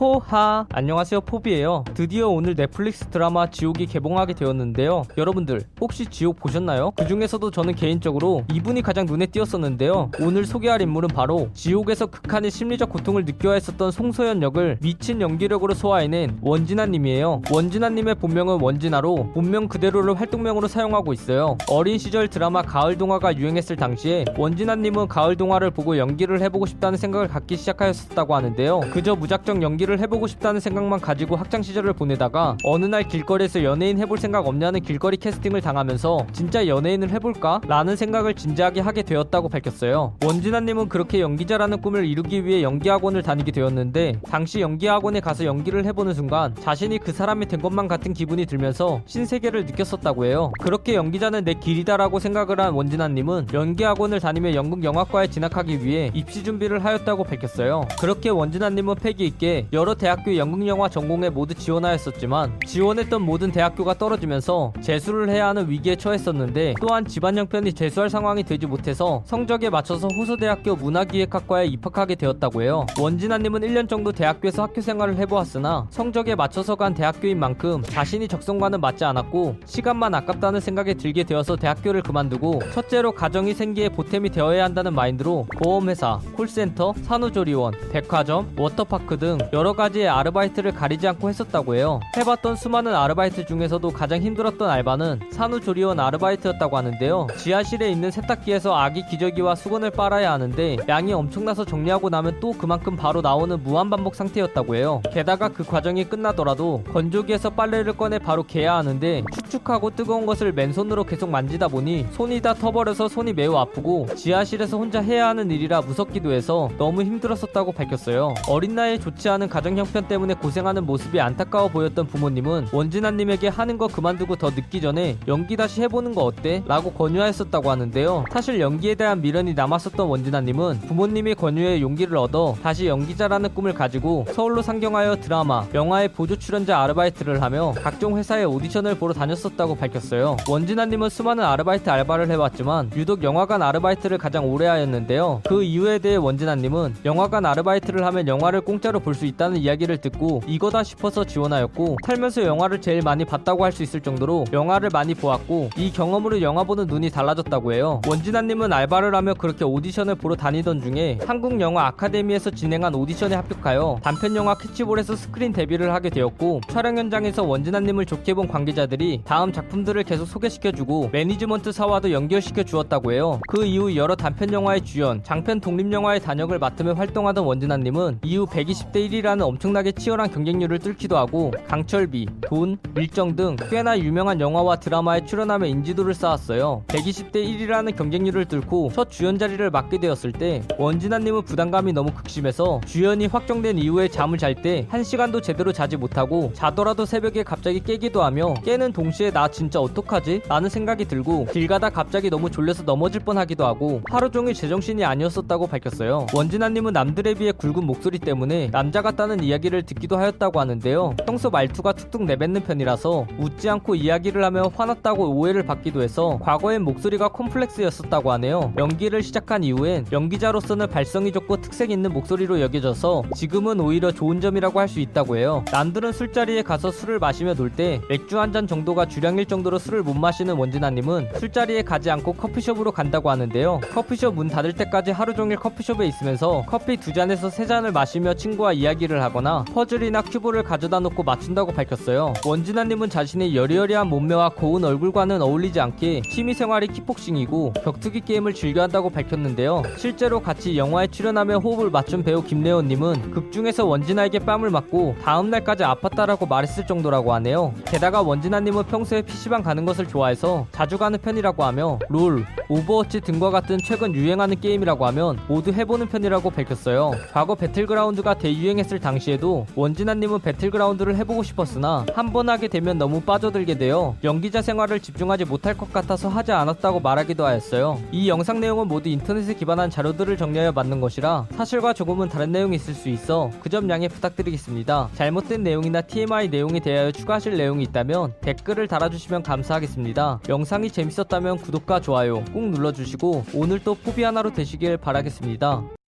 포하, 안녕하세요, 포비예요. 드디어 오늘 넷플릭스 드라마 지옥이 개봉하게 되었는데요. 여러분들 혹시 지옥 보셨나요? 그 중에서도 저는 개인적으로 이분이 가장 눈에 띄었었는데요. 오늘 소개할 인물은 바로 지옥에서 극한의 심리적 고통을 느껴야 했었던 송소현 역을 미친 연기력으로 소화해낸 원진아 님이에요. 원진아 님의 본명은 원진아로 본명 그대로를 활동명으로 사용하고 있어요. 어린 시절 드라마 가을 동화가 유행했을 당시에 원진아 님은 가을 동화를 보고 연기를 해보고 싶다는 생각을 갖기 시작하였었다고 하는데요. 그저 무작정 연기를 해보고 싶다는 생각만 가지고 학창시절을 보내다가 어느 날 길거리에서 연예인 해볼 생각 없냐는 길거리 캐스팅을 당하면서 진짜 연예인을 해볼까? 라는 생각을 진지하게 하게 되었다고 밝혔어요. 원진아님은 그렇게 연기자라는 꿈을 이루기 위해 연기학원을 다니게 되었는데, 당시 연기학원에 가서 연기를 해보는 순간 자신이 그 사람이 된 것만 같은 기분이 들면서 신세계를 느꼈었다고 해요. 그렇게 연기자는 내 길이다라고 생각을 한 원진아님은 연기학원을 다니며 연극영화과에 진학하기 위해 입시 준비를 하였다고 밝혔어요. 그렇게 원진아님은 패기 있게 여러 대학교 연극영화 전공에 모두 지원하였었지만 지원했던 모든 대학교가 떨어지면서 재수를 해야 하는 위기에 처했었는데, 또한 집안 형편이 재수할 상황이 되지 못해서 성적에 맞춰서 호서대학교 문화기획학과에 입학하게 되었다고 해요. 원진아님은 1년 정도 대학교에서 학교생활을 해보았으나 성적에 맞춰서 간 대학교인 만큼 자신이 적성과는 맞지 않았고 시간만 아깝다는 생각이 들게 되어서 대학교를 그만두고 첫째로 가정이 생기에 보탬이 되어야 한다는 마인드로 보험회사, 콜센터, 산후조리원, 백화점, 워터파크 등 여러 가지의 아르바이트를 가리지 않고 했었다고 해요. 해봤던 수많은 아르바이트 중에서도 가장 힘들었던 알바는 산후조리원 아르바이트였다고 하는데요. 지하실에 있는 세탁기에서 아기 기저귀와 수건을 빨아야 하는데 양이 엄청나서 정리하고 나면 또 그만큼 바로 나오는 무한반복 상태였다고 해요. 게다가 그 과정이 끝나더라도 건조기에서 빨래를 꺼내 바로 개야 하는데 축축하고 뜨거운 것을 맨손으로 계속 만지다 보니 손이 다 터버려서 손이 매우 아프고 지하실에서 혼자 해야 하는 일이라 무섭기도 해서 너무 힘들었었다고 밝혔어요. 어린 나이에 좋지 않은 가정 형편 때문에 고생하는 모습이 안타까워 보였던 부모님은 원진아님에게 하는 거 그만두고 더 늦기 전에 연기 다시 해보는 거 어때? 라고 권유하였었다고 하는데요. 사실 연기에 대한 미련이 남았었던 원진아님은 부모님이 권유해 용기를 얻어 다시 연기자라는 꿈을 가지고 서울로 상경하여 드라마, 영화의 보조 출연자 아르바이트를 하며 각종 회사의 오디션을 보러 다녔었다고 밝혔어요. 원진아님은 수많은 아르바이트 알바를 해왔지만 유독 영화관 아르바이트를 가장 오래 하였는데요. 그 이유에 대해 원진아님은 영화관 아르바이트를 하면 영화를 공짜로 볼 수 있다 라는 이야기를 듣고 이거다 싶어서 지원하였고, 살면서 영화를 제일 많이 봤다고 할 수 있을 정도로 영화를 많이 보았고 이 경험으로 영화 보는 눈이 달라졌다고 해요. 원진아님은 알바를 하며 그렇게 오디션을 보러 다니던 중에 한국영화 아카데미에서 진행한 오디션에 합격하여 단편영화 캐치볼에서 스크린 데뷔를 하게 되었고, 촬영 현장에서 원진아님을 좋게 본 관계자들이 다음 작품들을 계속 소개시켜주고 매니지먼트사와도 연결시켜 주었다고 해요. 그 이후 여러 단편영화의 주연, 장편 독립영화의 단역을 맡으며 활동하던 원진아님은 이후 120대 1위라 는 엄청나게 치열한 경쟁률을 뚫기도 하고 강철비, 돈, 밀정 등 꽤나 유명한 영화와 드라마에 출연하며 인지도를 쌓았어요. 120대 1이라는 경쟁률을 뚫고 첫 주연 자리를 맡게 되었을 때 원진아님은 부담감이 너무 극심해서 주연이 확정된 이후에 잠을 잘 때 1시간도 제대로 자지 못하고 자더라도 새벽에 갑자기 깨기도 하며, 깨는 동시에 나 진짜 어떡하지? 라는 생각이 들고 길 가다 갑자기 너무 졸려서 넘어질 뻔하기도 하고 하루 종일 제정신이 아니었었다고 밝혔어요. 원진아님은 남들에 비해 굵은 목소리 때문에 남자 같다 하는 이야기를 듣기도 하였다고 하는데요. 평소 말투가 툭툭 내뱉는 편이라서 웃지 않고 이야기를 하며 화났다고 오해를 받기도 해서 과거엔 목소리가 콤플렉스였었다고 하네요. 연기를 시작한 이후엔 연기자로서는 발성이 좋고 특색 있는 목소리로 여겨져서 지금은 오히려 좋은 점이라고 할 수 있다고 해요. 남들은 술자리에 가서 술을 마시며 놀 때 맥주 한 잔 정도가 주량일 정도로 술을 못 마시는 원진아님은 술자리에 가지 않고 커피숍으로 간다고 하는데요. 커피숍 문 닫을 때까지 하루 종일 커피숍에 있으면서 커피 2잔에서 3잔을 마시며 친구와 이야기를 하거나 퍼즐이나 큐브를 가져다 놓고 맞춘다고 밝혔어요. 원진아님은 자신의 여리여리한 몸매와 고운 얼굴과는 어울리지 않게 취미생활이 킥복싱이고 격투기 게임을 즐겨한다고 밝혔는데요. 실제로 같이 영화에 출연하며 호흡을 맞춘 배우 김래원님은 극중에서 원진아에게 뺨을 맞고 다음날까지 아팠다라고 말했을 정도라고 하네요. 게다가 원진아님은 평소에 PC방 가는 것을 좋아해서 자주 가는 편이라고 하며 롤, 오버워치 등과 같은 최근 유행하는 게임이라고 하면 모두 해보는 편이라고 밝혔어요. 과거 배틀그라운드가 대유행했을 당시에도 원진아님은 배틀그라운드를 해보고 싶었으나 한 번 하게 되면 너무 빠져들게 되어 연기자 생활을 집중하지 못할 것 같아서 하지 않았다고 말하기도 하였어요. 이 영상 내용은 모두 인터넷에 기반한 자료들을 정리하여 만든 것이라 사실과 조금은 다른 내용이 있을 수 있어 그 점 양해 부탁드리겠습니다. 잘못된 내용이나 TMI 내용에 대하여 추가하실 내용이 있다면 댓글을 달아주시면 감사하겠습니다. 영상이 재밌었다면 구독과 좋아요 꾹 눌러주시고 오늘도 포비 하나로 되시길 바라겠습니다.